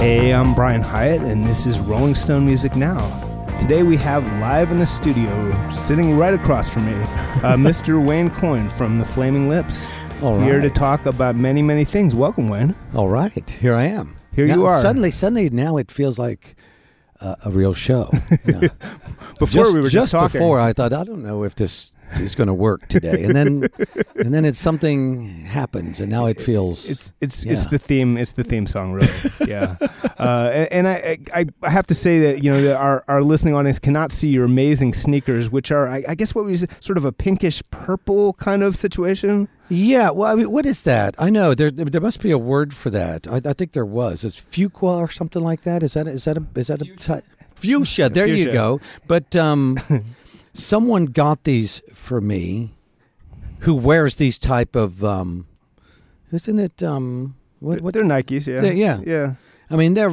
Hey, I'm Brian Hyatt, and this is Rolling Stone Music Now. Today we have live in the studio, sitting right across from me, Mr. Wayne Coyne from the Flaming Lips. All right. Here to talk about many, many things. Welcome, Wayne. All right. Here I am. Here now, you are. Suddenly, now it feels like a real show. Yeah. Before we were just talking. Before, I thought, I don't know if this is going to work today, and then it's something happens, and now it feels it's the theme. It's the theme song, really. Yeah. And I have to say that, you know, that our listening audience cannot see your amazing sneakers, which are I guess what was sort of a pinkish purple kind of situation. Yeah, well, I mean, what is that? I know there must be a word for that. I think there was. It's fuqua or something like that. Is that a fuchsia? There you go. But someone got these for me. Who wears these type of? Isn't it? What? They're Nikes. Yeah. Yeah. I mean, they're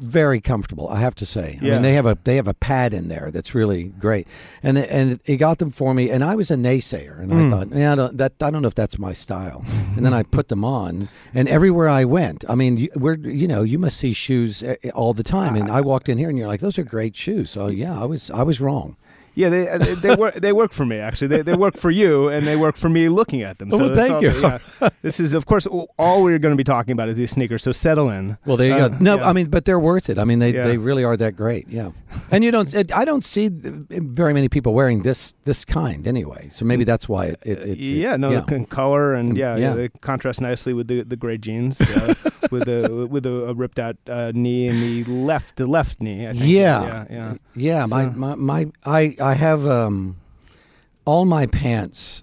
very comfortable, I have to say. I mean, they have a pad in there that's really great, and he got them for me, and I was a naysayer, and I thought, yeah, I don't know if that's my style, and then I put them on, and everywhere I went, I mean, you must see shoes all the time, and I walked in here, and you're like, those are great shoes. So yeah, I was wrong. Yeah, they work for me, actually. They work for you, and they work for me looking at them. So well, thank you. This is, of course, all we're going to be talking about is these sneakers, so settle in. Well, there you go. No, yeah. I mean, but they're worth it. I mean, they really are that great, yeah. And I don't see very many people wearing this kind anyway, so maybe that's why the color and, they contrast nicely with the gray jeans, with a ripped-out knee and the left knee, I think. Yeah, so. I have all my pants,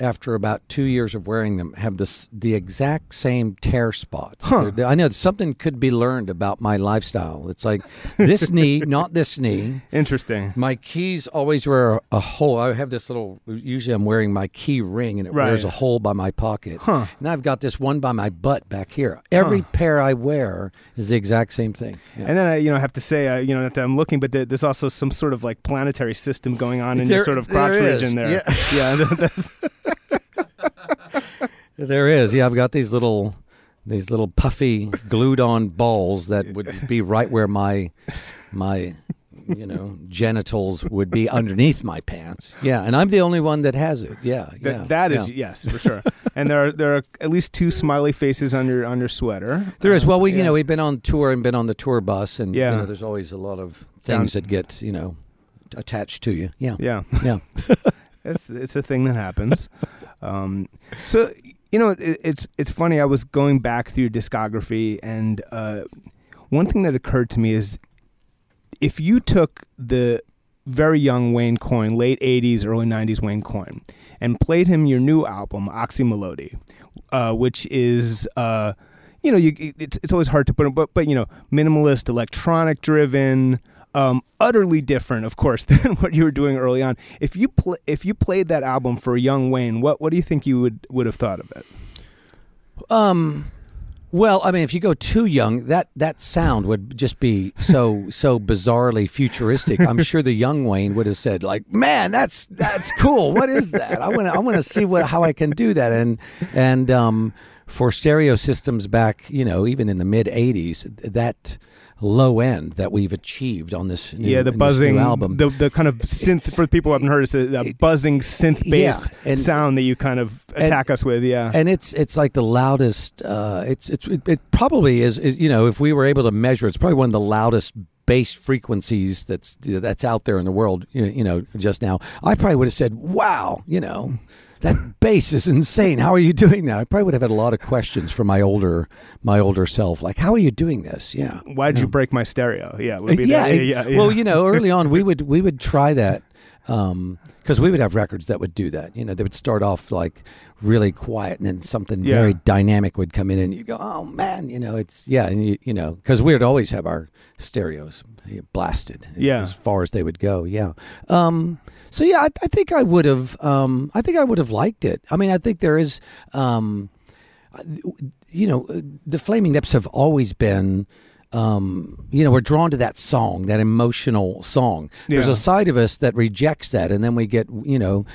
after about 2 years of wearing them, have the exact same tear spots. Huh. I know something could be learned about my lifestyle. It's like this knee, not this knee. Interesting. My keys always wear a hole. I have this little, usually I'm wearing my key ring, and it wears a hole by my pocket. Huh. And I've got this one by my butt back here. Every pair I wear is the exact same thing. Yeah. And then I have to say, not that I'm looking, but there's also some sort of like planetary system going on in your sort of crotch region there. Yeah. That's... There is. Yeah, I've got these little puffy glued-on balls that would be right where my genitals would be underneath my pants. Yeah, and I'm the only one that has it. Yeah. Yes, for sure. And there are at least two smiley faces on your sweater. There is. Well, we've been on tour and been on the tour bus, and there's always a lot of things that get, attached to you. Yeah. It's a thing that happens. So, it's funny. I was going back through discography, and one thing that occurred to me is if you took the very young Wayne Coyne, late 80s, early 90s Wayne Coyne, and played him your new album, Oczy Mlody, which is... it's always hard to put him, but minimalist, electronic driven, utterly different, of course, than what you were doing early on. If you played that album for a young Wayne, what do you think you would have thought of it? Well, I mean, if you go too young, that sound would just be so bizarrely futuristic. I'm sure the young Wayne would have said, like, "Man, that's cool. What is that? I want to see how I can do that." And for stereo systems back, even in the mid '80s, that low end that we've achieved on this new album, the kind of synth, for people who haven't heard, is a buzzing synth based sound that you kind of attack us with, and it's like the loudest. It probably is. If we were able to measure, it's probably one of the loudest bass frequencies that's out there in the world. Just now, I probably would have said, "Wow, that bass is insane. How are you doing that?" I probably would have had a lot of questions from my older self, like, "How are you doing this?" Yeah. Why did you break my stereo? Yeah. Well, early on we would try that Because we would have records that would do that. You know, they would start off like really quiet, and then something very dynamic would come in, and you go, "Oh man!" You know, it's and you know, because we would always have our stereos blasted, as far as they would go. I think I would have. I think I would have liked it. I mean, I think there is. You know, the Flaming Lips have always been. You know, we're drawn to that song, that emotional song. Yeah. There's a side of us that rejects that, and then we get, you know,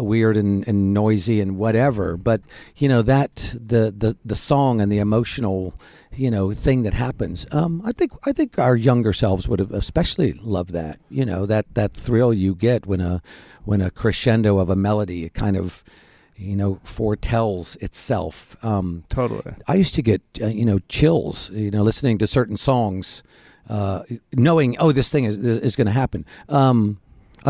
weird and noisy and whatever. But you know that the song and the emotional, you know, thing that happens. I think our younger selves would have especially loved that. You know, that thrill you get when a crescendo of a melody kind of, you know, foretells itself. Totally. I used to get, you know, chills, you know, listening to certain songs, knowing, oh, this thing is going to happen. I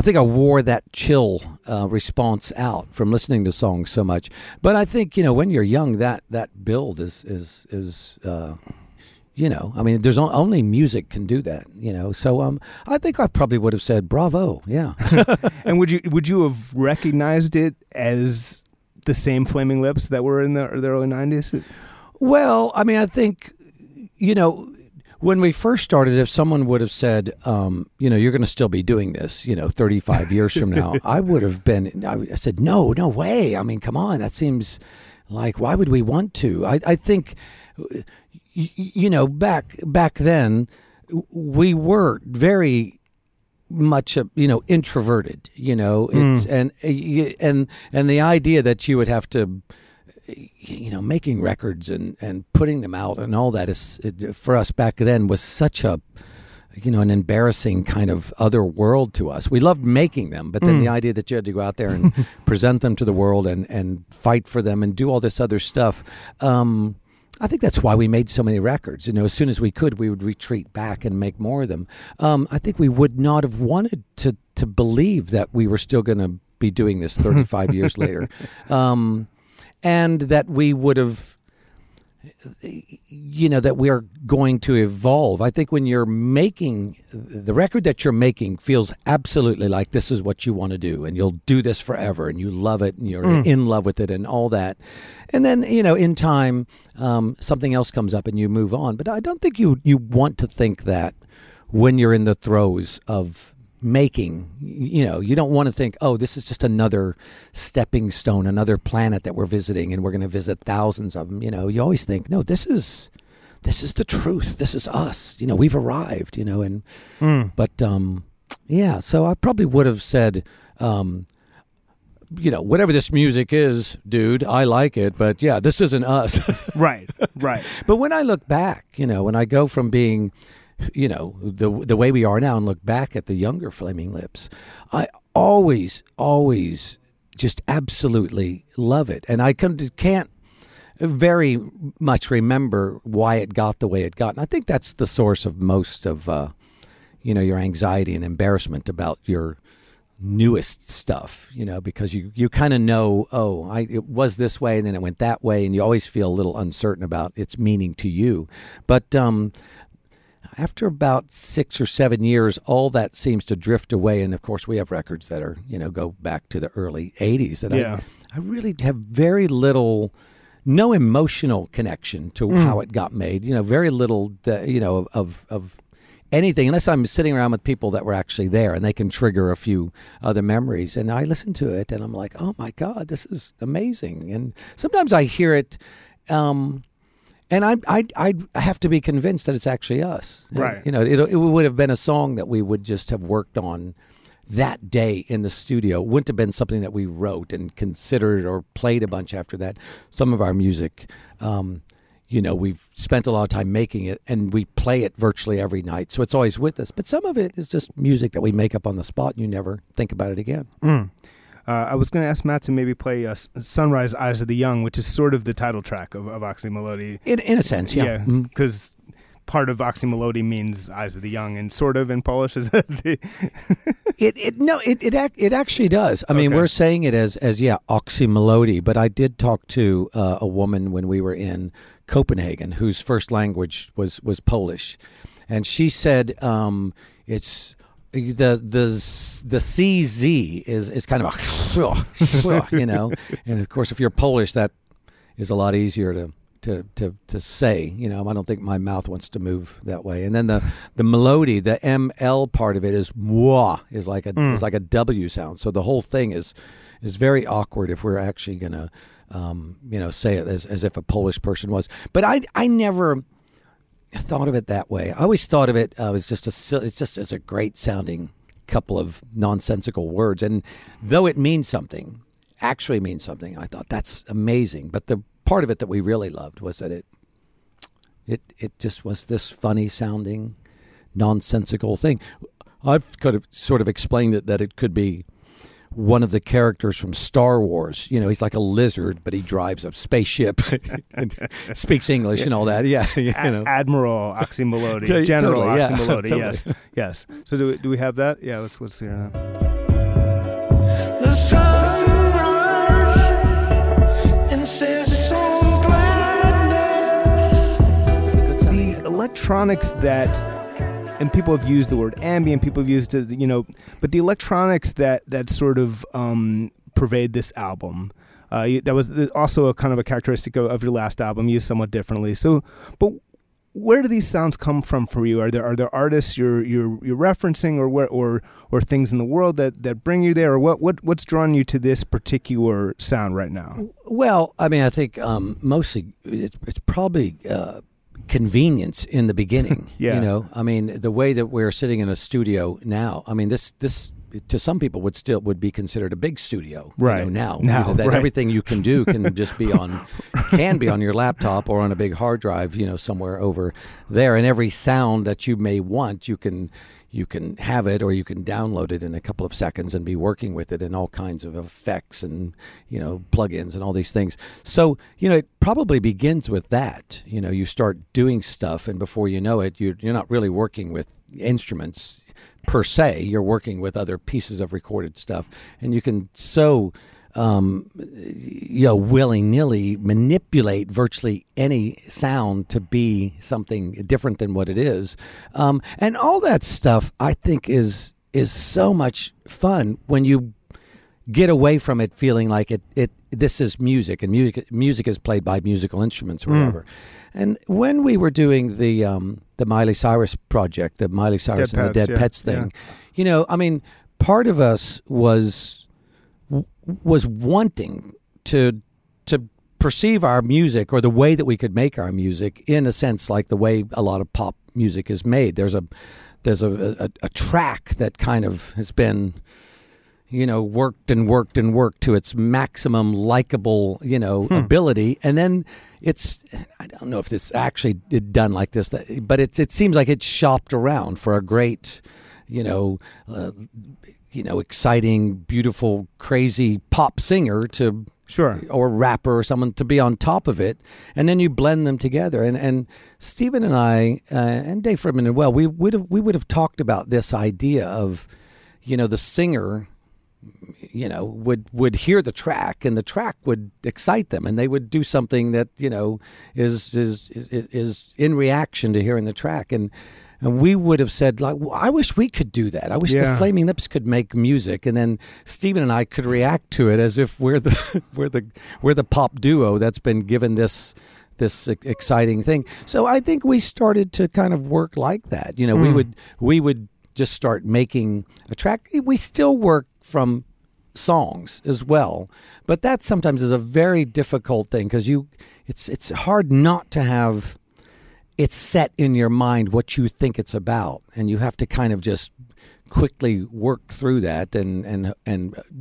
think I wore that chill response out from listening to songs so much. But I think, you know, when you're young, that build is you know, I mean, there's only music can do that, you know. So I think I probably would have said bravo, yeah. And would you have recognized it as the same Flaming Lips that were in the early 90s? Well, I mean, I think, you know, when we first started, if someone would have said, you know, you're going to still be doing this, you know, 35 years from now, I said, no way. I mean, come on. That seems like, why would we want to? I think, you know, back then we were very much, you know, introverted, you know, it's and the idea that you would have to, you know, making records and putting them out and all that is, for us back then, was such a, you know, an embarrassing kind of other world to us. We loved making them, but then the idea that you had to go out there and present them to the world and fight for them and do all this other stuff, I think that's why we made so many records. You know, as soon as we could, we would retreat back and make more of them. I think we would not have wanted to Bleav that we were still going to be doing this 35 years later. And that we would have, you know, that we are going to evolve. I think when you're making, the record that you're making feels absolutely like this is what you want to do, and you'll do this forever, and you love it, and you're in love with it and all that. And then, you know, in time, something else comes up and you move on. But I don't think you want to think that when you're in the throes of making. You know, you don't want to think, oh, this is just another stepping stone, another planet that we're visiting, and we're going to visit thousands of them. You know, you always think, no, this is the truth, this is us, you know, we've arrived, you know. And but yeah, so I probably would have said, you know, whatever this music is, dude, I like it, but yeah, this isn't us. right But when I look back, you know, when I go from being, you know, the way we are now and look back at the younger Flaming Lips, I always just absolutely love it. And I can't very much remember why it got the way it got. And I think that's the source of most of, you know, your anxiety and embarrassment about your newest stuff, you know, because you kind of know, oh, it was this way and then it went that way. And you always feel a little uncertain about its meaning to you. But, after about 6 or 7 years, all that seems to drift away. And, of course, we have records that are, you know, go back to the early 80s. That I really have very little, no emotional connection to how it got made. You know, very little, you know, of anything, unless I'm sitting around with people that were actually there and they can trigger a few other memories. And I listen to it and I'm like, oh, my God, this is amazing. And sometimes I hear it. And I have to be convinced that it's actually us. Right. And, you know, it would have been a song that we would just have worked on that day in the studio. It wouldn't have been something that we wrote and considered or played a bunch after that. Some of our music, you know, we've spent a lot of time making it, and we play it virtually every night. So it's always with us. But some of it is just music that we make up on the spot, and you never think about it again. I was going to ask Matt to maybe play Sunrise Eyes of the Young, which is sort of the title track of Oczy Mlody. In a sense, yeah. Because part of Oczy Mlody means Eyes of the Young, and sort of in Polish. Is that the... It actually does. I mean, we're saying it as Oczy Mlody, but I did talk to a woman when we were in Copenhagen whose first language was Polish, and she said it's the CZ is kind of a, you know, and of course, if you're Polish, that is a lot easier to say, you know. I don't think my mouth wants to move that way. And then the Mlody, the ML part of it is moi, is like a W sound. So the whole thing is very awkward if we're actually gonna, you know, say it as if a Polish person was. But I never thought of it that way. I always thought of it as just a great sounding couple of nonsensical words, and though it means something, actually means something. I thought that's amazing. But the part of it that we really loved was that it just was this funny sounding nonsensical thing. I've kind of sort of explained it that it could be one of the characters from Star Wars. You know, he's like a lizard, but he drives a spaceship and speaks English and all that. Yeah, you know. Admiral Oczy Mlody, General totally, yeah. Oczy Mlody. Totally. Yes. So do we have that? Yeah, let's hear that. The sunrise insists on gladness. The electronics that. And people have used the word ambient, people have used it, you know, but the electronics that sort of pervade this album, that was also a kind of a characteristic of your last album, used somewhat differently. So, but where do these sounds come from for you? Are there artists you're referencing, or where, or things in the world that bring you there, or what's drawn you to this particular sound right now? Well, I mean, I think mostly it's probably. Convenience in the beginning. Yeah. You know, I mean, the way that we're sitting in a studio now, I mean, this to some people would be considered a big studio, right? You know, now you know, that right. Everything you can do can just be on your laptop or on a big hard drive, you know, somewhere over there, and every sound that you may want, you can have it, or you can download it in a couple of seconds and be working with it in all kinds of effects and, you know, plugins and all these things. So, you know, it probably begins with that. You know, you start doing stuff, and before you know it, you're not really working with instruments per se. You're working with other pieces of recorded stuff, and you can so, you know, willy-nilly manipulate virtually any sound to be something different than what it is. And all that stuff, I think, is so much fun when you get away from it feeling like it this is music, and music is played by musical instruments or whatever. And when we were doing the Miley Cyrus project, the Miley Cyrus Dead and Pets, the Dead Pets thing, you know, I mean, part of us was wanting to perceive our music, or the way that we could make our music, in a sense like the way a lot of pop music is made. There's a track that kind of has been, you know, worked to its maximum likable, you know, ability. And then I don't know if this actually done like this, but it seems like it's shopped around for a great, you know, exciting, beautiful, crazy pop singer to, sure, or rapper or someone to be on top of it. And then you blend them together. And Stephen and I, and Dave Fridmann as well, we would have talked about this idea of, you know, the singer, you know, would hear the track, and the track would excite them, and they would do something that, you know, is in reaction to hearing the track. And we would have said, like, well, I wish we could do that. I wish the Flaming Lips could make music, and then Stephen and I could react to it as if we're the pop duo that's been given this exciting thing. So I think we started to kind of work like that. You know, we would just start making a track. We still work from songs as well, but that sometimes is a very difficult thing, because it's hard not to have it set in your mind what you think it's about, and you have to kind of just quickly work through that and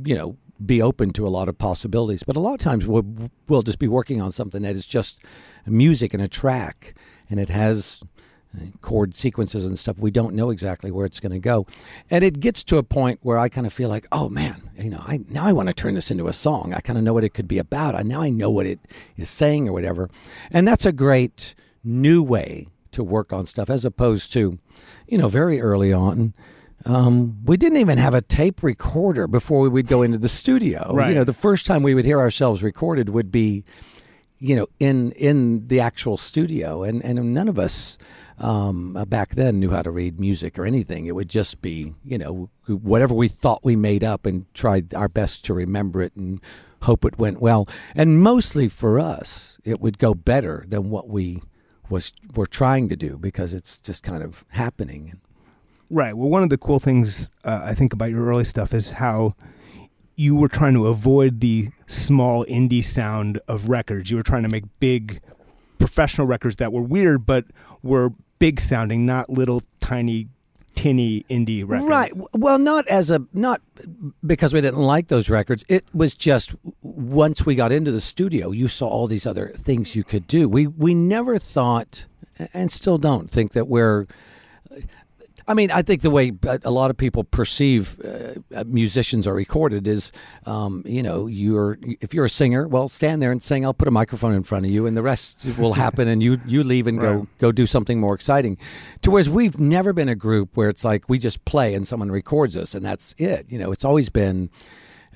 you know, be open to a lot of possibilities. But a lot of times we'll just be working on something that is just music and a track, and it has chord sequences and stuff. We don't know exactly where it's going to go, and it gets to a point where I kind of feel like, oh man, you know, I want to turn this into a song. I kind of know what it could be about. I know what it is saying or whatever, and that's a great new way to work on stuff, as opposed to, you know, very early on, we didn't even have a tape recorder before we would go into the studio. Right. You know, the first time we would hear ourselves recorded would be you know, in the actual studio. And none of us back then knew how to read music or anything. It would just be, you know, whatever we thought we made up and tried our best to remember it and hope it went well. And mostly for us, it would go better than what we were trying to do, because it's just kind of happening. Right. Well, one of the cool things I think about your early stuff is how you were trying to avoid the small indie sound of records. You were trying to make big professional records that were weird, but were big sounding, not little tiny tinny indie records. Right. Well, not because we didn't like those records. It was just, once we got into the studio, you saw all these other things you could do. We never thought, and still don't think, that we're, I mean, I think the way a lot of people perceive musicians are recorded is, you know, if you're a singer, well, stand there and sing. I'll put a microphone in front of you, and the rest will happen, and you leave and go do something more exciting. To whereas we've never been a group where it's like we just play and someone records us, and that's it. You know, it's always been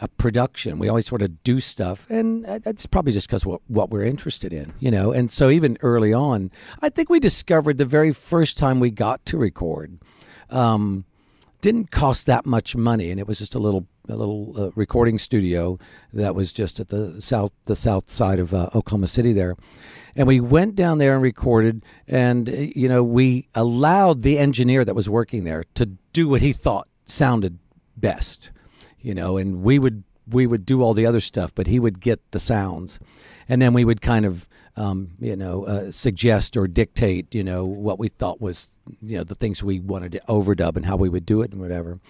a production. We always sort of do stuff, and it's probably just because what we're interested in, you know. And so even early on, I think we discovered the very first time we got to record, didn't cost that much money, and it was just a little recording studio that was just at the south side of Oklahoma City there. And we went down there and recorded, and you know, we allowed the engineer that was working there to do what he thought sounded best, you know, and we would do all the other stuff, but he would get the sounds, and then we would kind of suggest or dictate, you know, what we thought was, you know, the things we wanted to overdub and how we would do it and whatever.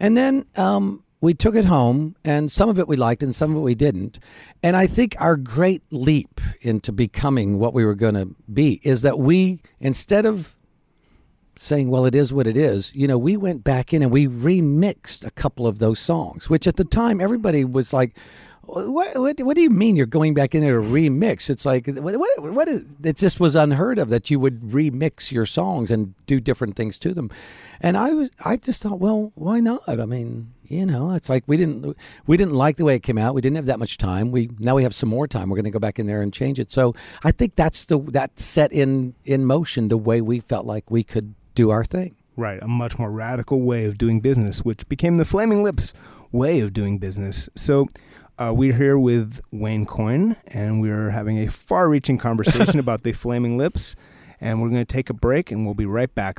And then we took it home, and some of it we liked and some of it we didn't. And I think our great leap into becoming what we were going to be is that we, instead of saying, well, it is what it is, you know, we went back in and we remixed a couple of those songs, which at the time everybody was like, what do you mean you're going back in there to remix? It's like, what is, it just was unheard of that you would remix your songs and do different things to them. And I just thought, well, why not? I mean, you know, it's like we didn't like the way it came out. We didn't have that much time. Now we have some more time. We're going to go back in there and change it. So I think that set in motion the way we felt like we could do our thing. Right, a much more radical way of doing business, which became the Flaming Lips way of doing business. So we're here with Wayne Coyne, and we're having a far-reaching conversation about the Flaming Lips, and we're going to take a break, and we'll be right back.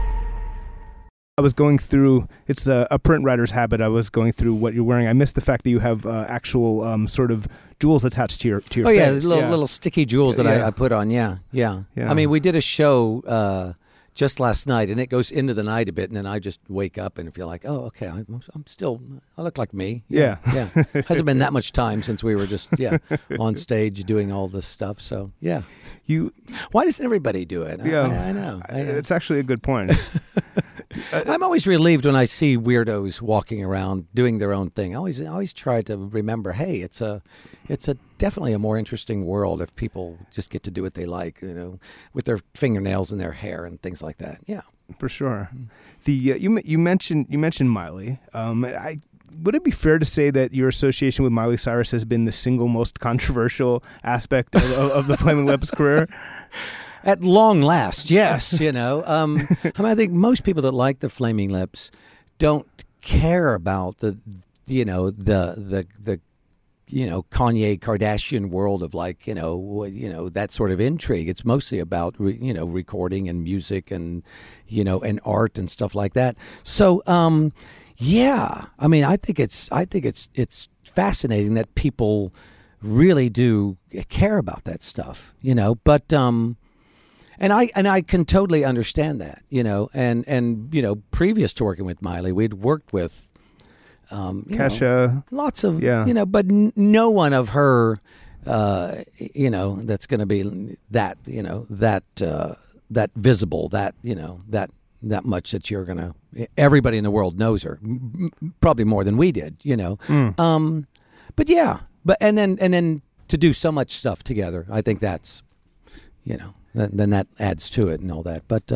I was going through, it's a print writer's habit, I was going through what you're wearing. I missed the fact that you have actual sort of jewels attached to your face. Oh yeah, little sticky jewels that I put on, I mean, we did a show just last night, and it goes into the night a bit, and then I just wake up and feel like, oh, okay, I'm still, I look like me. Yeah. Hasn't been that much time since we were just, on stage doing all this stuff, so, yeah. Why doesn't everybody do it? Yeah. I know. It's actually a good point. I'm always relieved when I see weirdos walking around doing their own thing. I always try to remember, hey, it's definitely a more interesting world if people just get to do what they like, you know, with their fingernails and their hair and things like that. Yeah, for sure. The you mentioned Miley. Would it be fair to say that your association with Miley Cyrus has been the single most controversial aspect of the Flaming Lips career? At long last, yes, you know. I mean, I think most people that like the Flaming Lips don't care about the, you know, the you know, Kanye Kardashian world of like, you know, that sort of intrigue. It's mostly about, recording and music and, and art and stuff like that. So, yeah, I mean, I think it's fascinating that people really do care about that stuff, but, And I can totally understand that, and previous to working with Miley, we'd worked with Kesha, lots of, but no one of her, that's going to be that, that visible, that, that much that you're going to, everybody in the world knows her, probably more than we did, But yeah, and then to do so much stuff together, I think that's, then that adds to it and all that. But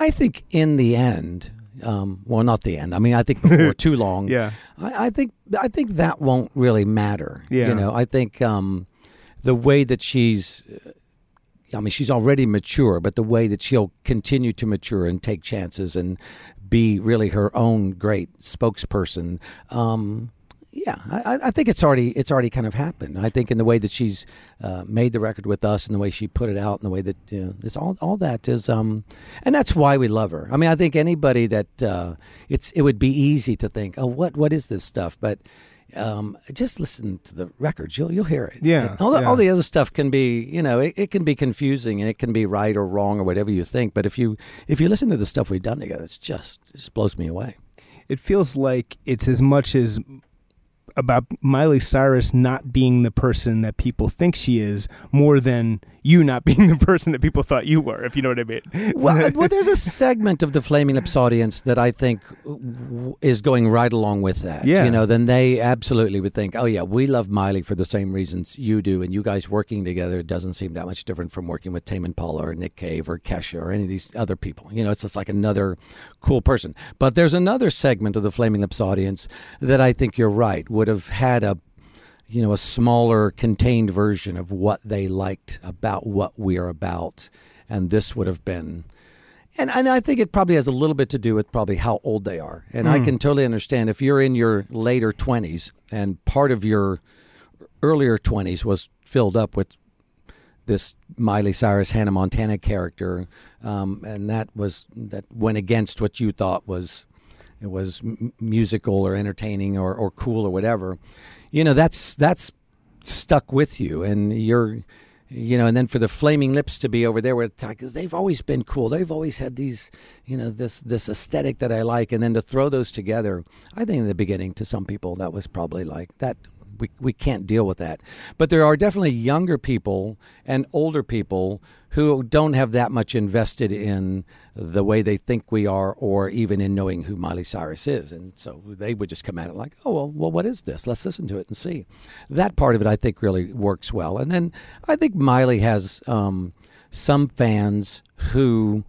I think in the end, not the end. I mean, I think before too long. Yeah. I think that won't really matter. Yeah. I think the way that she's already mature, but the way that she'll continue to mature and take chances and be really her own great spokesperson. Yeah, I think it's already kind of happened. I think in the way that she's made the record with us, and the way she put it out, and the way that it's all that is, and that's why we love her. I mean, I think anybody that it would be easy to think, oh, what is this stuff? But just listen to the records; you'll hear it. Yeah, and all the other stuff can be, it can be confusing, and it can be right or wrong or whatever you think. But if you listen to the stuff we've done together, it just blows me away. It feels like it's as much as about Miley Cyrus not being the person that people think she is, more than you not being the person that people thought you were, if you know what I mean. Well, there's a segment of the Flaming Lips audience that I think is going right along with that. Yeah. Then they absolutely would think, oh yeah, we love Miley for the same reasons you do, and you guys working together doesn't seem that much different from working with Tame and Paula or Nick Cave or Kesha or any of these other people. It's just like another cool person. But there's another segment of the Flaming Lips audience that I think you're right, would have had a smaller contained version of what they liked about what we're about, and this would have been, and I think it probably has a little bit to do with probably how old they are, and I can totally understand if you're in your later 20s and part of your earlier 20s was filled up with this Miley Cyrus, Hannah Montana character, and that went against what you thought was musical or entertaining or cool or whatever, that's stuck with you, and you're, and then for the Flaming Lips to be over there with, they've always been cool. They've always had these, this aesthetic that I like. And then to throw those together, I think in the beginning to some people that was probably like that. We can't deal with that. But there are definitely younger people and older people who don't have that much invested in the way they think we are or even in knowing who Miley Cyrus is. And so they would just come at it like, oh, well, what is this? Let's listen to it and see. That part of it I think really works well. And then I think Miley has some fans who...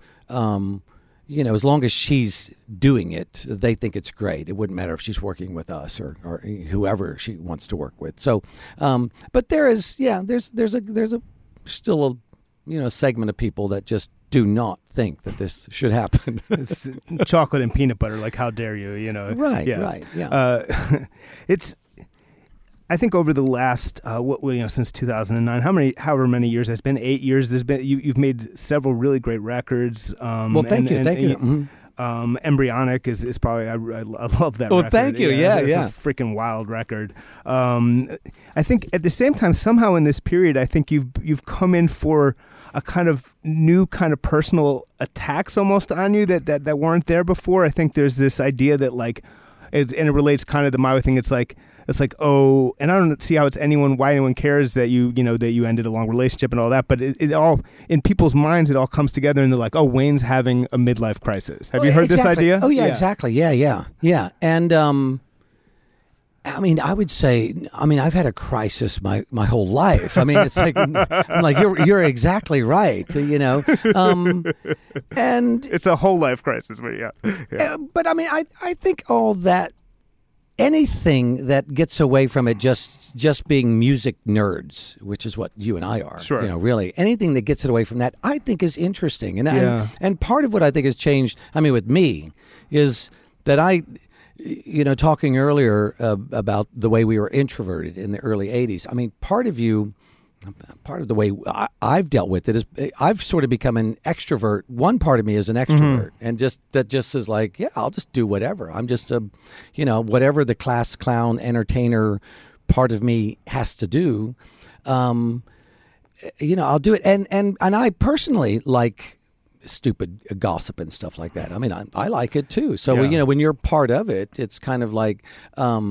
as long as she's doing it, they think it's great. It wouldn't matter if she's working with us or whoever she wants to work with. So, but there is, there's still a segment of people that just do not think that this should happen. It's chocolate and peanut butter, like how dare you? Right, yeah. Right, yeah. It's. I think over the last, since 2009, however many years it's been, 8 years, there's been, you've made several really great records. Thank you. Mm-hmm. Embryonic is probably, I love that record. Thank you, yeah. It's a freaking wild record. I think at the same time, somehow in this period, I think you've come in for a kind of new kind of personal attacks almost on you that weren't there before. I think there's this idea that like, it relates kind of the Miley thing, it's like, oh, and I don't see how it's why anyone cares that you ended a long relationship and all that, but it all, in people's minds, it all comes together and they're like, oh, Wayne's having a midlife crisis. Have you heard this idea? Oh, yeah, exactly. Yeah. And, I've had a crisis my whole life. I mean, it's like, I'm like, you're exactly right, and... It's a whole life crisis, but yeah. But I mean, I think all that, anything that gets away from it just being music nerds, which is what you and I are, sure. Really, anything that gets it away from that, I think is interesting. And part of what I think has changed, I mean, with me, is that I... you know, talking earlier about the way we were introverted in the early 80s. I mean, part of the way I've dealt with it is I've sort of become an extrovert. One part of me is an extrovert, and just is like, yeah, I'll just do whatever. I'm just a, you know, whatever the class clown entertainer part of me has to do. You know, I'll do it. And I personally like stupid gossip and stuff like that. I mean, I like it too. So, you know, when you're part of it, it's kind of like, I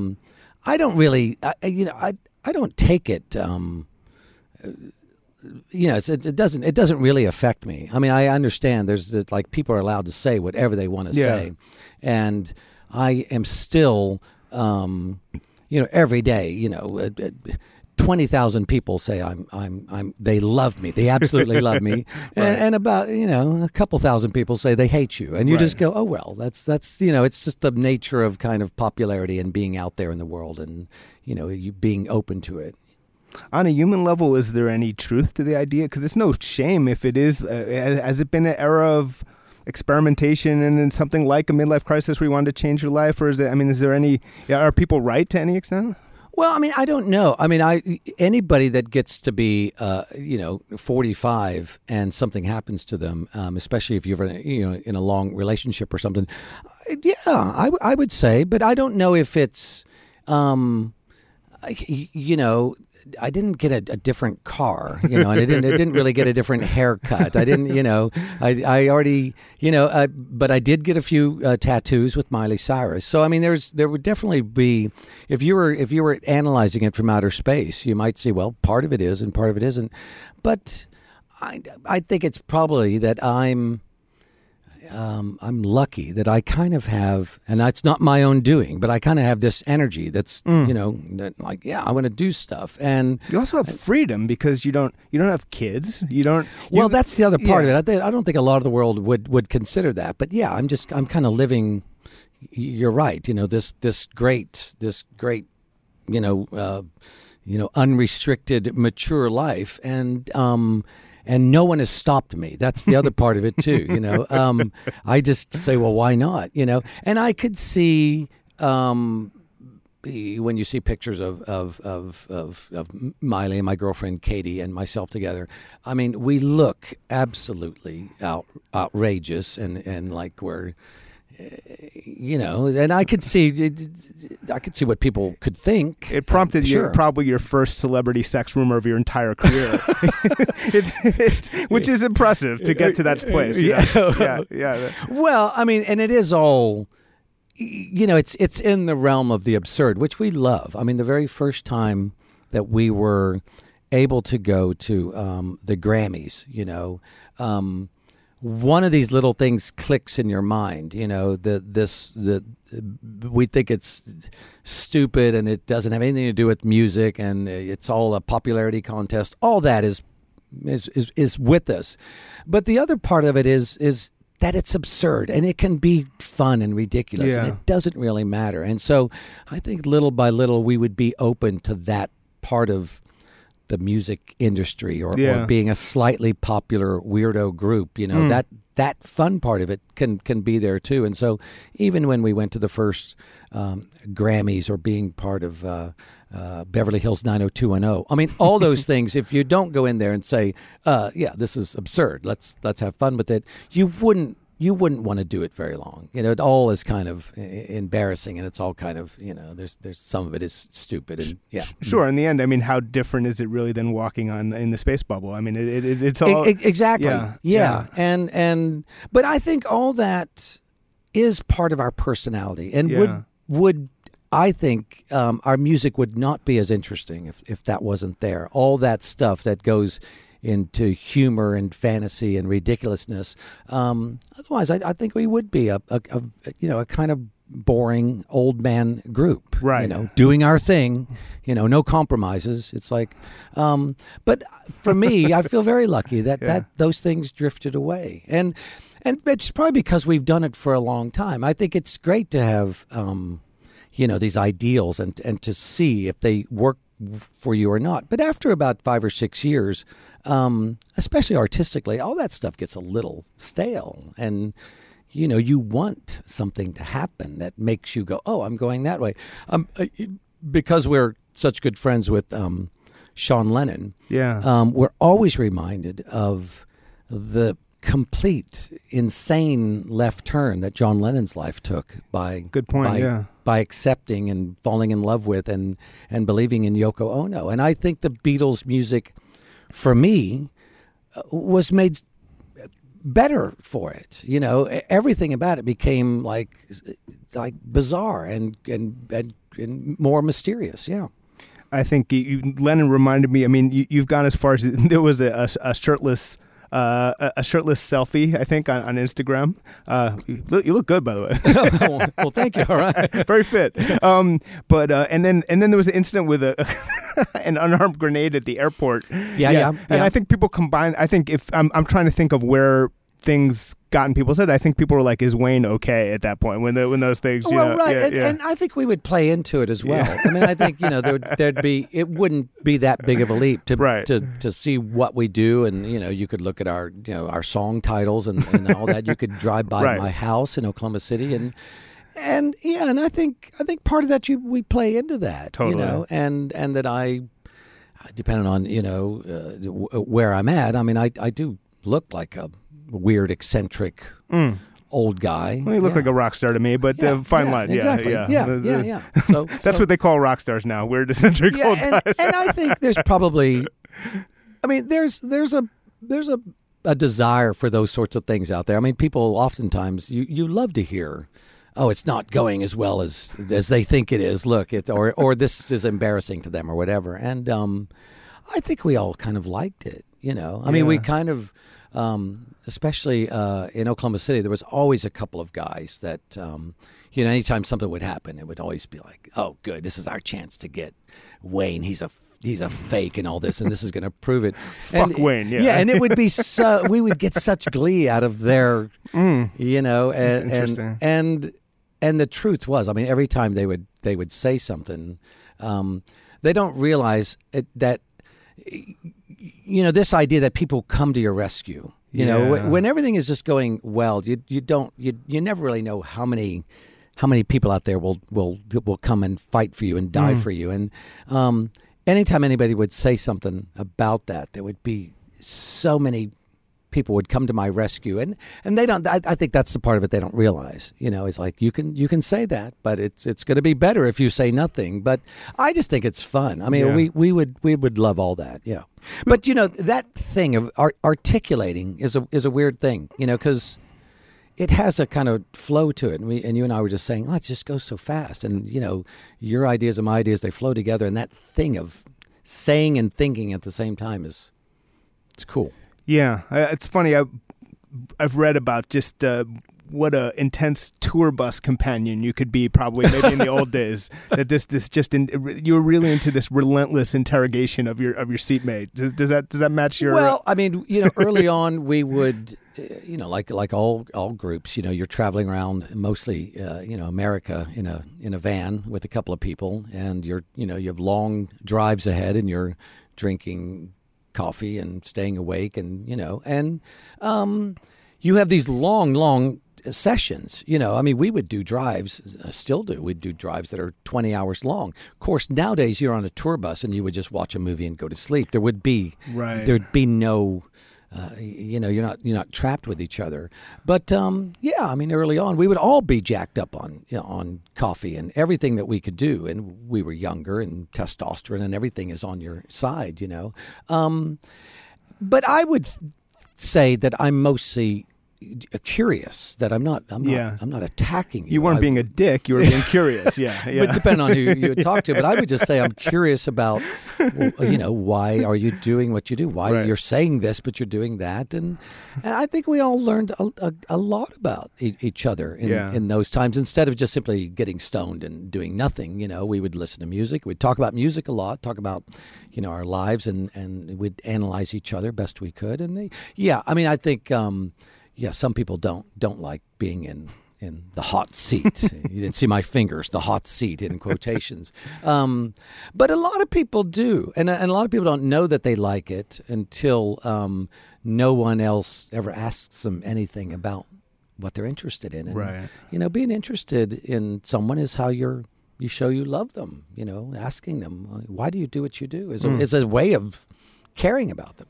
don't really, I don't take it, you know, it doesn't really affect me. I mean, I understand there's like people are allowed to say whatever they want to say, and I am still, you know, every day, you know, 20,000 people say they love me. They absolutely love me, and about, you know, a couple thousand people say they hate you, and you just go, oh well, that's you know, it's just the nature of kind of popularity and being out there in the world, and you know, you being open to it. On a human level, is there any truth to the idea? Because it's no shame if it is. Has it been an era of experimentation and then something like a midlife crisis where you wanted to change your life? Or is it, I mean, is there any, are people right to any extent? Well, I mean, I don't know. I mean, anybody that gets to be, you know, 45 and something happens to them, especially if you're, you know, in a long relationship or something. Yeah, I would say, but I don't know if it's, you know, I didn't get a different car, you know, and I didn't really get a different haircut. I didn't, you know, I already, you know, but I did get a few tattoos with Miley Cyrus. So I mean, there would definitely be, if you were analyzing it from outer space, you might see, well, part of it is and part of it isn't. But I think it's probably that I'm lucky that I kind of have, and that's not my own doing, but I kind of have this energy that's, you know, that like, yeah, I want to do stuff. And you also have freedom because you don't have kids. You don't. Well, that's the other part of it. I don't think a lot of the world would consider that, but yeah, I'm kind of living. You're right. You know, this great, you know, unrestricted, mature life. And no one has stopped me. That's the other part of it too, you know. I just say, well, why not, you know? And I could see when you see pictures of Miley and my girlfriend Katie and myself together. I mean, we look absolutely outrageous and like we're, you know, and I could see what people could think. It prompted probably your first celebrity sex rumor of your entire career, which is impressive to get to that place. Yeah. Well, I mean, and it is all, you know, it's in the realm of the absurd, which we love. I mean, the very first time that we were able to go to the Grammys, you know. One of these little things clicks in your mind, you know, we think it's stupid and it doesn't have anything to do with music and it's all a popularity contest. All that is with us. But the other part of it is that it's absurd and it can be fun and ridiculous and it doesn't really matter. And so I think little by little we would be open to that part of the music industry or being a slightly popular weirdo group, you know, that fun part of it can be there too. And so even when we went to the first Grammys or being part of Beverly Hills 90210, I mean, all those things, if you don't go in there and say, yeah, this is absurd, let's have fun with it, you wouldn't want to do it very long. You know, it all is kind of embarrassing and it's all kind of, you know, there's some of it is stupid and Sure, in the end, I mean, how different is it really than walking in the space bubble? I mean, it's all exactly. Yeah. But I think all that is part of our personality and would I think our music would not be as interesting if that wasn't there. All that stuff that goes into humor and fantasy and ridiculousness. Otherwise, I think we would be a kind of boring old man group, right? You know, doing our thing, you know, no compromises. It's like, but for me, I feel very lucky that those things drifted away, and it's probably because we've done it for a long time. I think it's great to have, you know, these ideals and to see if they work for you or not. But after about 5 or 6 years, especially artistically, all that stuff gets a little stale and, you know, you want something to happen that makes you go, oh, I'm going that way. Because we're such good friends with Sean Lennon, we're always reminded of the complete, insane left turn that John Lennon's life took by by accepting and falling in love with and believing in Yoko Ono. And I think the Beatles' music, for me, was made better for it. You know, everything about it became like bizarre and more mysterious. Yeah. I think Lennon reminded me, I mean, you've gone as far as there was a shirtless selfie, I think, on Instagram. You look good, by the way. Well, thank you. All right, very fit. But then there was an incident with an unarmed grenade at the airport. Yeah. And I think people combined. I think if I'm trying to think of where things got in people's head, I think people were like, "Is Wayne okay?" At that point, when those things. Right, and I think we would play into it as well. Yeah. I mean, I think there'd be, it wouldn't be that big of a leap to see what we do, and you could look at our our song titles and all that. You could drive by my house in Oklahoma City, and I think part of that we play into that, totally. And that I, depending on where I'm at, I mean, I do look like a weird, eccentric old guy. Well, he looked like a rock star to me, but fine line. Exactly. Yeah. So that's what they call rock stars now. Weird, eccentric old guys. And I think there's probably, I mean, there's a desire for those sorts of things out there. I mean, people oftentimes you love to hear, oh, it's not going as well as they think it is. Look, or this is embarrassing to them or whatever. And I think we all kind of liked it. I mean, we kind of, especially in Oklahoma City, there was always a couple of guys that, anytime something would happen, it would always be like, oh, good, this is our chance to get Wayne. He's a fake and all this, and this is going to prove it. Fuck Wayne, yeah. Yeah, and it would be so, we would get such glee out of their, and interesting. And the truth was, I mean, every time they would say something, they don't realize that. This idea that people come to your rescue, when everything is just going well, you never really know how many people out there will come and fight for you and die for you. And anytime anybody would say something about that, there would be so many people would come to my rescue, and they don't. I think that's the part of it they don't realize. It's like you can say that, but it's going to be better if you say nothing. But I just think it's fun. I mean, we would love all that. Yeah, but that thing of articulating is a weird thing. Because it has a kind of flow to it, and you and I were just saying, oh, it just goes so fast, and your ideas and my ideas, they flow together, and that thing of saying and thinking at the same time it's cool. Yeah, it's funny. I've read about just what a intense tour bus companion you could be, probably maybe in the old days. That you were really into this relentless interrogation of your seatmate. Does that match your? Well, I mean, early on we would, like all groups, you're traveling around mostly, America in a van with a couple of people, and you have long drives ahead, and you're drinking coffee and staying awake, and you have these long sessions. I mean, we would do drives, we'd do drives that are 20 hours long. Of course, nowadays you're on a tour bus and you would just watch a movie and go to sleep. There'd be no you're not trapped with each other. But I mean, early on we would all be jacked up on coffee and everything that we could do, and we were younger, and testosterone and everything is on your side. But I would say that I'm mostly curious, that I'm not attacking you. You weren't being a dick, you were being curious. Yeah. But depending on who you talk to, but I would just say I'm curious about why are you doing what you do? Why you're saying this but you're doing that? And I think we all learned a lot about each other in those times, instead of just simply getting stoned and doing nothing. We would listen to music, we'd talk about music a lot, talk about our lives, and we'd analyze each other best we could. And I mean, I think some people don't like being in the hot seat. You didn't see my fingers, the hot seat in quotations. But a lot of people do, and a lot of people don't know that they like it until no one else ever asks them anything about what they're interested in. And, right. You know, being interested in someone is how you show you love them, you know, asking them, why do you do what you do is a way of caring about them.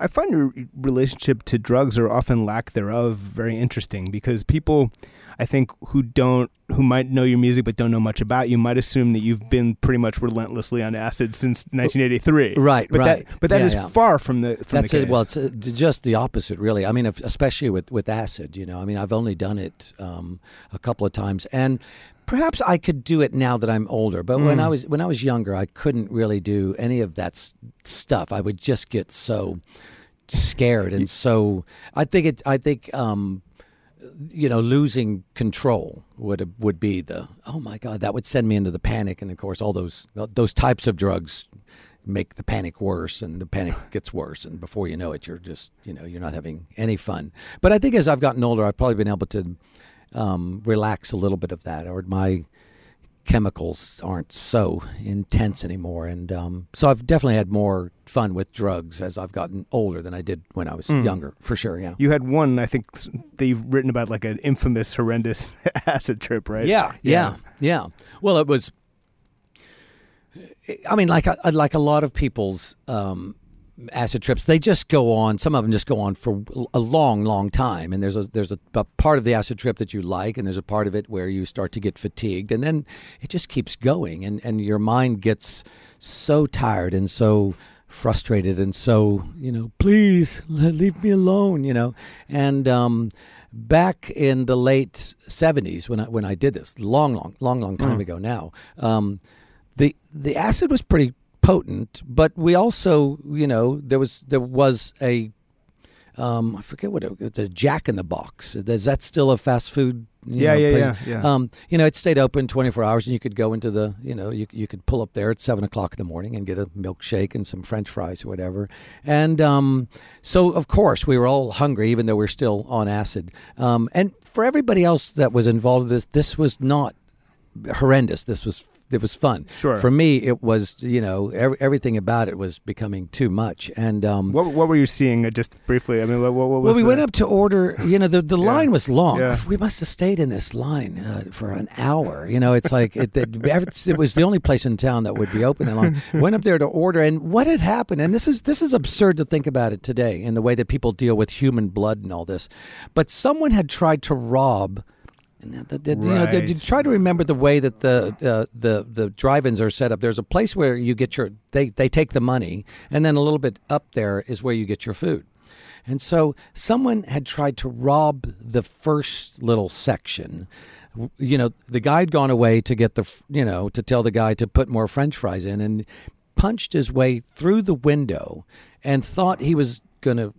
I find your relationship to drugs, or often lack thereof, very interesting, because people, I think, who might know your music but don't know much about you might assume that you've been pretty much relentlessly on acid since 1983. Right, but right. That is far from the case. Well, it's just the opposite, really. I mean, especially with acid, you know. I mean, I've only done it a couple of times, and perhaps I could do it now that I'm older, but when I was younger, I couldn't really do any of that stuff. I would just get so scared, and so I think losing control would be the, oh my God, that would send me into the panic, and of course all those types of drugs make the panic worse, and the panic gets worse, and before you know it, you're just, you know, you're not having any fun. But I think as I've gotten older, I've probably been able to relax a little bit of that, or my chemicals aren't so intense anymore, and so I've definitely had more fun with drugs as I've gotten older than I did when I was younger, for sure. Yeah, you had one, I think, that you've written about, like an infamous, horrendous acid trip, right? Yeah. Well, it was. I mean, like a lot of people's acid trips, they just go on. Some of them just go on for a long, long time. And there's a part of the acid trip that you like, and there's a part of it where you start to get fatigued, and then it just keeps going, and your mind gets so tired and so frustrated and so, you know, please leave me alone, you know. And back in the late 70s, when I did this, long time ago now, the acid was pretty potent, but we also, you know, there was a I forget what it's a Jack in the Box. Is that still a fast food? Yeah. You know, it stayed open 24 hours, and you could go into the, you know, you could pull up there at 7:00 in the morning and get a milkshake and some French fries or whatever. And so, of course, we were all hungry, even though we're still on acid. And for everybody else that was involved in this was not horrendous. It was fun. Sure. For me, it was, you know, everything about it was becoming too much. And what were you seeing, just briefly? I mean, what was? Well, we went up to order. You know, the line was long. Yeah. We must have stayed in this line for an hour. You know, it's like it was the only place in town that would be open that long. Went up there to order, and what had happened? And this is absurd to think about it today, in the way that people deal with human blood and all this. But someone had tried to rob. You try to remember the way that the drive-ins are set up. There's a place where you get your they take the money, and then a little bit up there is where you get your food. And so someone had tried to rob the first little section. You know, the guy had gone away to get to tell the guy to put more French fries in, and punched his way through the window and thought he was going to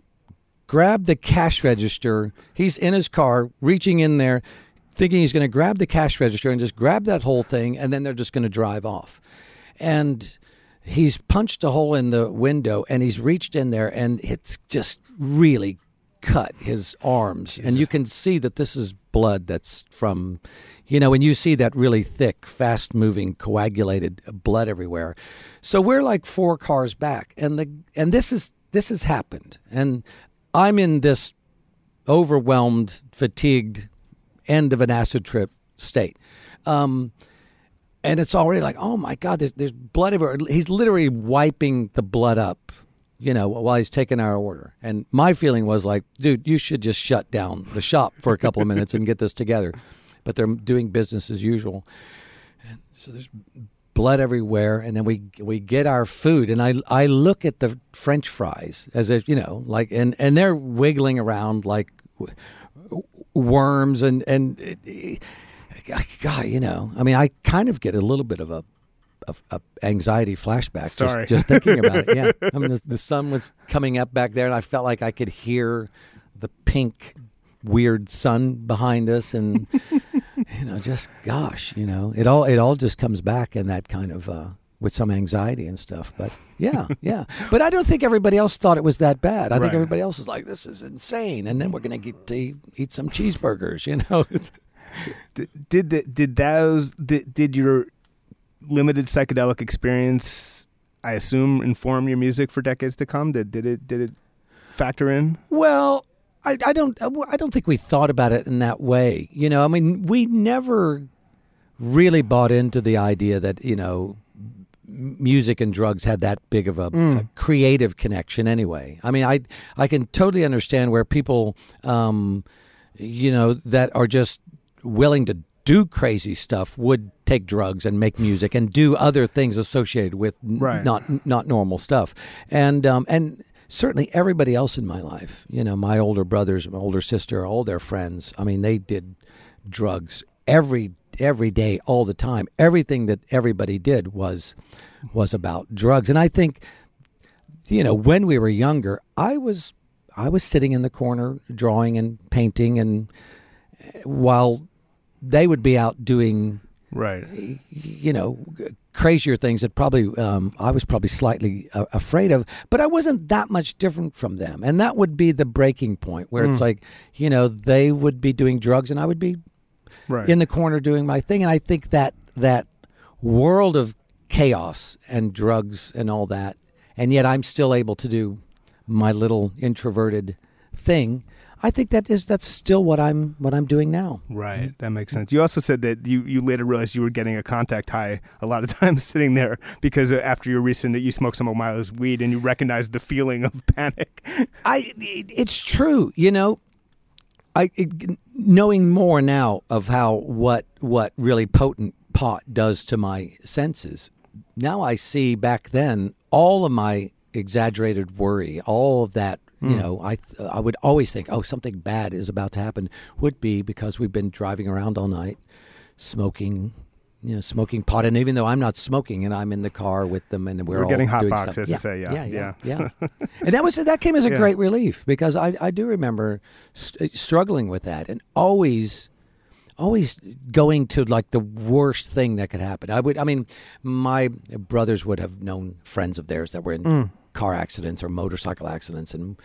grab the cash register. He's in his car, reaching in there, thinking he's going to grab the cash register and just grab that whole thing, and then they're just going to drive off. And he's punched a hole in the window, and he's reached in there, and it's just really cut his arms. Jesus. And you can see that this is blood that's from, you know, and you see that really thick, fast-moving, coagulated blood everywhere. So we're like 4 cars back, and this has happened. And I'm in this overwhelmed, fatigued end of an acid trip state. And it's already like, oh my God, there's blood everywhere. He's literally wiping the blood up, you know, while he's taking our order. And my feeling was like, dude, you should just shut down the shop for a couple of minutes and get this together. But they're doing business as usual. And so there's blood everywhere, and then we get our food, and I look at the French fries as if, you know, like, and they're wiggling around like worms, and God, you know, I mean, I kind of get a little bit of a anxiety flashback. Sorry. Just thinking about it. Yeah, I mean, the sun was coming up back there, and I felt like I could hear the pink, weird sun behind us, and you know, just gosh, you know, it all just comes back in that kind of with some anxiety and stuff. But yeah. But I don't think everybody else thought it was that bad. I think everybody else was like, this is insane. And then we're going to get to eat some cheeseburgers, you know. Did your limited psychedelic experience, I assume, inform your music for decades to come? Did it factor in? Well, I don't think we thought about it in that way. You know, I mean, we never really bought into the idea that, you know, music and drugs had that big of a creative connection anyway. I mean, I can totally understand where people, you know, that are just willing to do crazy stuff would take drugs and make music and do other things associated with not normal stuff. And certainly everybody else in my life, you know, my older brothers, my older sister, all their friends, I mean, they did drugs every day, all the time. Everything that everybody did was about drugs. And I think, you know, when we were younger, I was sitting in the corner drawing and painting, and while they would be out doing, you know, crazier things that probably I was probably slightly afraid of, but I wasn't that much different from them. And that would be the breaking point where it's like, you know, they would be doing drugs and I would be in the corner doing my thing. And I think that world of chaos and drugs and all that, and yet I'm still able to do my little introverted thing. I think that's still what I'm doing now. Right, that makes sense. You also said that you later realized you were getting a contact high a lot of times sitting there, because after your recent, you smoked some of Milo's weed and you recognized the feeling of panic. It's true, you know. Knowing more now of how what really potent pot does to my senses. Now I see back then all of my exaggerated worry, all of that. You know, I would always think, oh, something bad is about to happen, would be because we've been driving around all night smoking pot. And even though I'm not smoking and I'm in the car with them and we're all getting hot boxes, to say, yeah. And that came as a great relief, because I do remember struggling with that and always going to like the worst thing that could happen. My brothers would have known friends of theirs that were in car accidents or motorcycle accidents and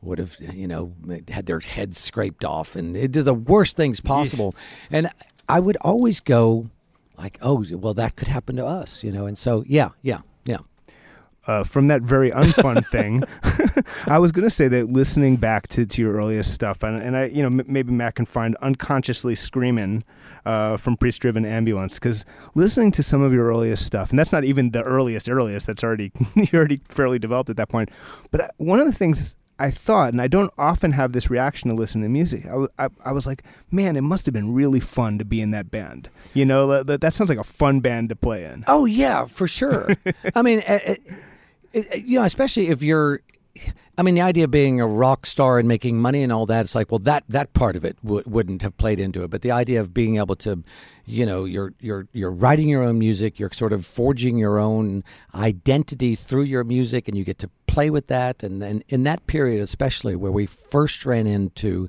would have, you know, had their heads scraped off, and it did the worst things possible. And I would always go like, oh, well, that could happen to us, you know? And so, yeah. From that very unfun thing, I was going to say that listening back to your earliest stuff, and I, you know, maybe Matt can find unconsciously screaming from Priest Driven Ambulance, because listening to some of your earliest stuff, and that's not even the earliest, that's already you're already fairly developed at that point. But one of the things I thought, and I don't often have this reaction to listen to music, I was like, man, it must have been really fun to be in that band. You know, that sounds like a fun band to play in. Oh yeah, for sure. I mean, you know, especially if you're, I mean, the idea of being a rock star and making money and all that, it's like, well, that part of it wouldn't have played into it. But the idea of being able to, you know, you're writing your own music, you're sort of forging your own identity through your music, and you get to play with that. And then in that period, especially where we first ran into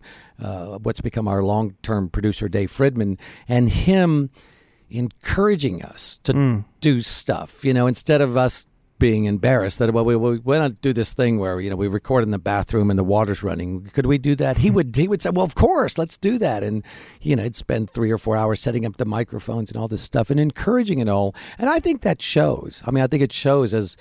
what's become our long-term producer, Dave Fridmann, and him encouraging us to do stuff, you know, instead of us being embarrassed that, well, we want to do this thing where, you know, we record in the bathroom and the water's running. Could we do that? He would say, well, of course, let's do that. And, you know, he'd spend 3 or 4 hours setting up the microphones and all this stuff and encouraging it all. And I think that shows. I mean, I think it shows as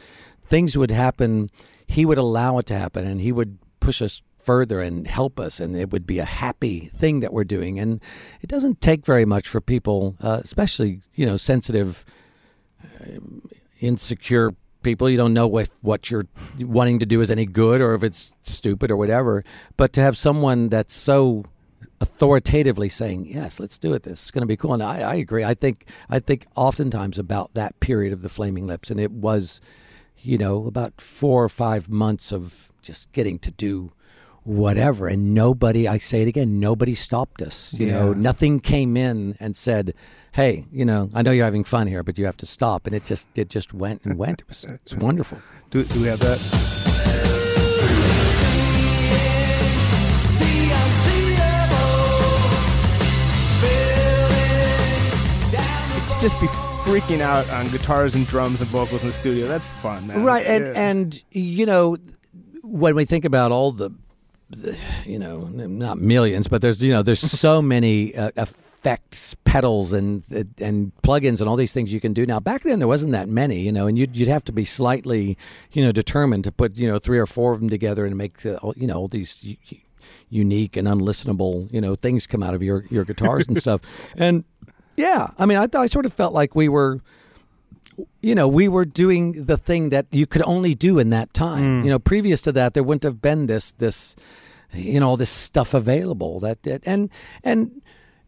things would happen, he would allow it to happen and he would push us further and help us, and it would be a happy thing that we're doing. And it doesn't take very much for people, especially, you know, sensitive, insecure people. You don't know if what you're wanting to do is any good or if it's stupid or whatever, but to have someone that's so authoritatively saying, yes, let's do it, this is going to be cool. And I agree. I think oftentimes about that period of the Flaming Lips, and it was, you know, about 4 or 5 months of just getting to do whatever, and nobody, I say it again, nobody stopped us, you know, nothing came in and said, hey, you know, I know you're having fun here, but you have to stop. And it just went and went. It's wonderful. Do we have that? It's just be freaking out on guitars and drums and vocals in the studio. That's fun, man. Right, and you know, when we think about all the, you know, not millions, but there's, you know, there's so many effects, pedals, and plugins, and all these things you can do now. Back then, there wasn't that many, you know, and you'd have to be slightly, you know, determined to put, you know, 3 or 4 of them together and make all these unique and unlistenable, you know, things come out of your guitars and stuff. And yeah, I mean, I sort of felt like we were, you know, we were doing the thing that you could only do in that time. Mm. You know, previous to that, there wouldn't have been this, you know, all this stuff available that and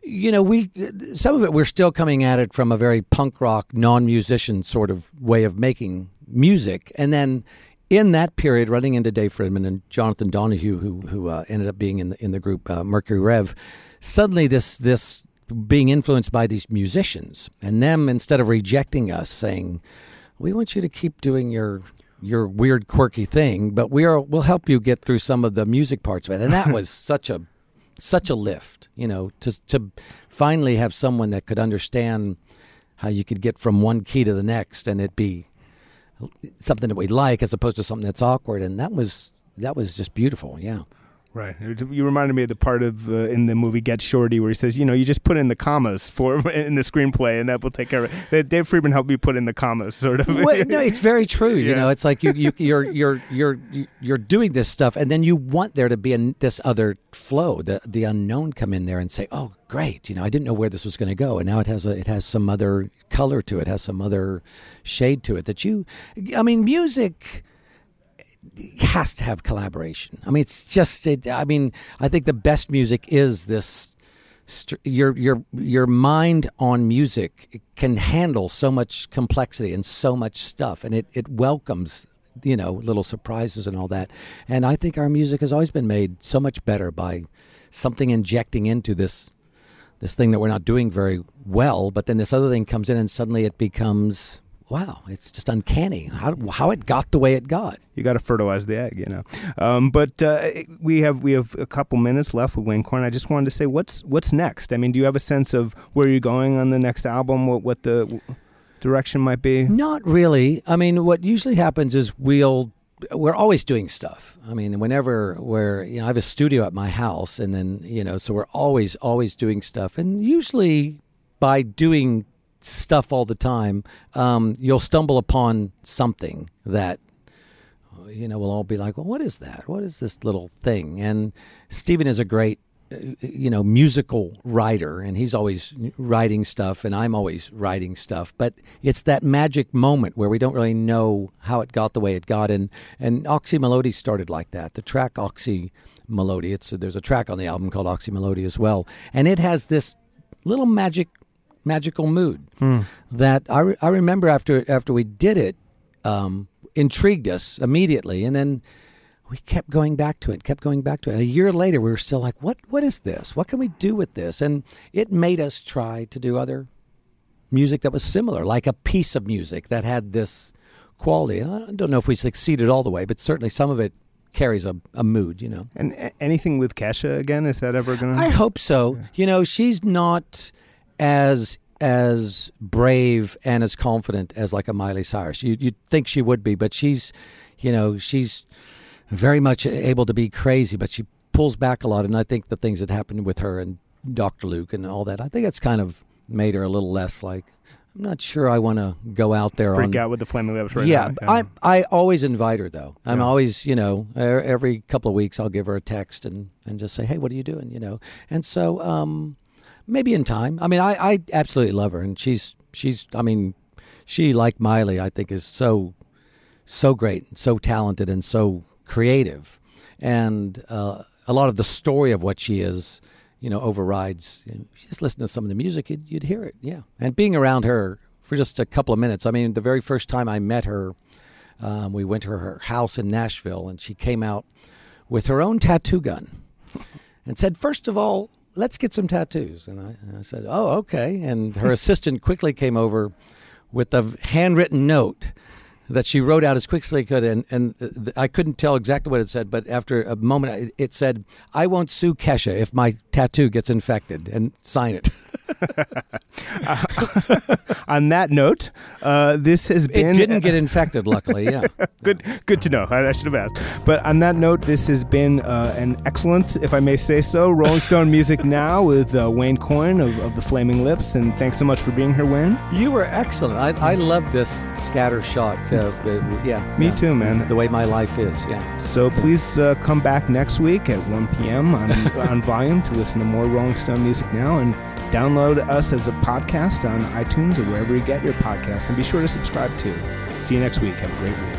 you know, we're still coming at it from a very punk rock, non-musician sort of way of making music. And then in that period, running into Dave Fridmann and Jonathan Donahue, who ended up being in the group Mercury Rev, suddenly this being influenced by these musicians and them, instead of rejecting us, saying, "We want you to keep doing your weird, quirky thing, but we'll help you get through some of the music parts of it." And that was such a lift, you know, to finally have someone that could understand how you could get from one key to the next and it be something that we like as opposed to something that's awkward. And that was just beautiful. Yeah. Right. You reminded me of the part of in the movie Get Shorty where he says, you know, you just put in the commas in the screenplay and that will take care of it. Dave Fridmann helped me put in the commas, sort of. Well, no, it's very true. Yeah. You know, it's like you're doing this stuff and then you want there to be this other flow, the unknown come in there and say, oh, great, you know, I didn't know where this was going to go, and now it has some other color to it, has some other shade to it that you. I mean, music has to have collaboration. I mean, it's just. I mean, I think the best music is this. Your mind on music can handle so much complexity and so much stuff, and it welcomes, you know, little surprises and all that. And I think our music has always been made so much better by something injecting into this thing that we're not doing very well, but then this other thing comes in, and suddenly it becomes. Wow, it's just uncanny how it got the way it got. You got to fertilize the egg, you know. We have a couple minutes left with Wayne Coyne. I just wanted to say, what's next? I mean, do you have a sense of where you're going on the next album? What the direction might be? Not really. I mean, what usually happens is we're always doing stuff. I mean, whenever you know, I have a studio at my house, and then you know, so we're always doing stuff, and usually by doing stuff all the time, you'll stumble upon something that, you know, we'll all be like, well, what is that? What is this little thing? And Stephen is a great, you know, musical writer, and he's always writing stuff, and I'm always writing stuff. But it's that magic moment where we don't really know how it got the way it got. And Oczy Mlody started like that. The track Oczy Mlody, there's a track on the album called Oczy Mlody as well. And it has this little magical mood that I remember after we did it, intrigued us immediately, and then we kept going back to it, And a year later, we were still like, what is this? What can we do with this? And it made us try to do other music that was similar, like a piece of music that had this quality. And I don't know if we succeeded all the way, but certainly some of it carries a mood, you know. And anything with Kesha again? Is that ever going to... I hope so. Yeah. You know, she's not as brave and as confident as like a Miley Cyrus. You'd think she would be, but she's, you know, she's very much able to be crazy, but she pulls back a lot. And I think the things that happened with her and Dr. Luke and all that, I think it's kind of made her a little less like, I'm not sure I want to go out there. Freak out with the Flaming Lips right now. Yeah, I always invite her, though. I'm always, you know, every couple of weeks I'll give her a text and just say, hey, what are you doing, you know? And so, maybe in time. I mean, I absolutely love her, and she's. I mean, she, like Miley, I think is so great, and so talented, and so creative, and a lot of the story of what she is, you know, overrides. You know, just listen to some of the music, you'd hear it, yeah. And being around her for just a couple of minutes. I mean, the very first time I met her, we went to her house in Nashville, and she came out with her own tattoo gun, and said, "First of all, let's get some tattoos." And I said, oh, okay. And her assistant quickly came over with a handwritten note that she wrote out as quickly as she could. And I couldn't tell exactly what it said, but after a moment, it said, "I won't sue Kesha if my tattoo gets infected," and sign it. On that note, this has been... It didn't get infected, luckily, yeah. Good to know. I should have asked. But on that note, this has been an excellent, if I may say so, Rolling Stone Music Now with Wayne Coyne of the Flaming Lips. And thanks so much for being here, Wayne. You were excellent. I love this scattershot. Me too, man. The way my life is, yeah. So please come back next week at 1 p.m. on Volume to listen to more Rolling Stone Music Now, and download us as a podcast on iTunes or wherever you get your podcasts, and be sure to subscribe too. See you next week. Have a great week.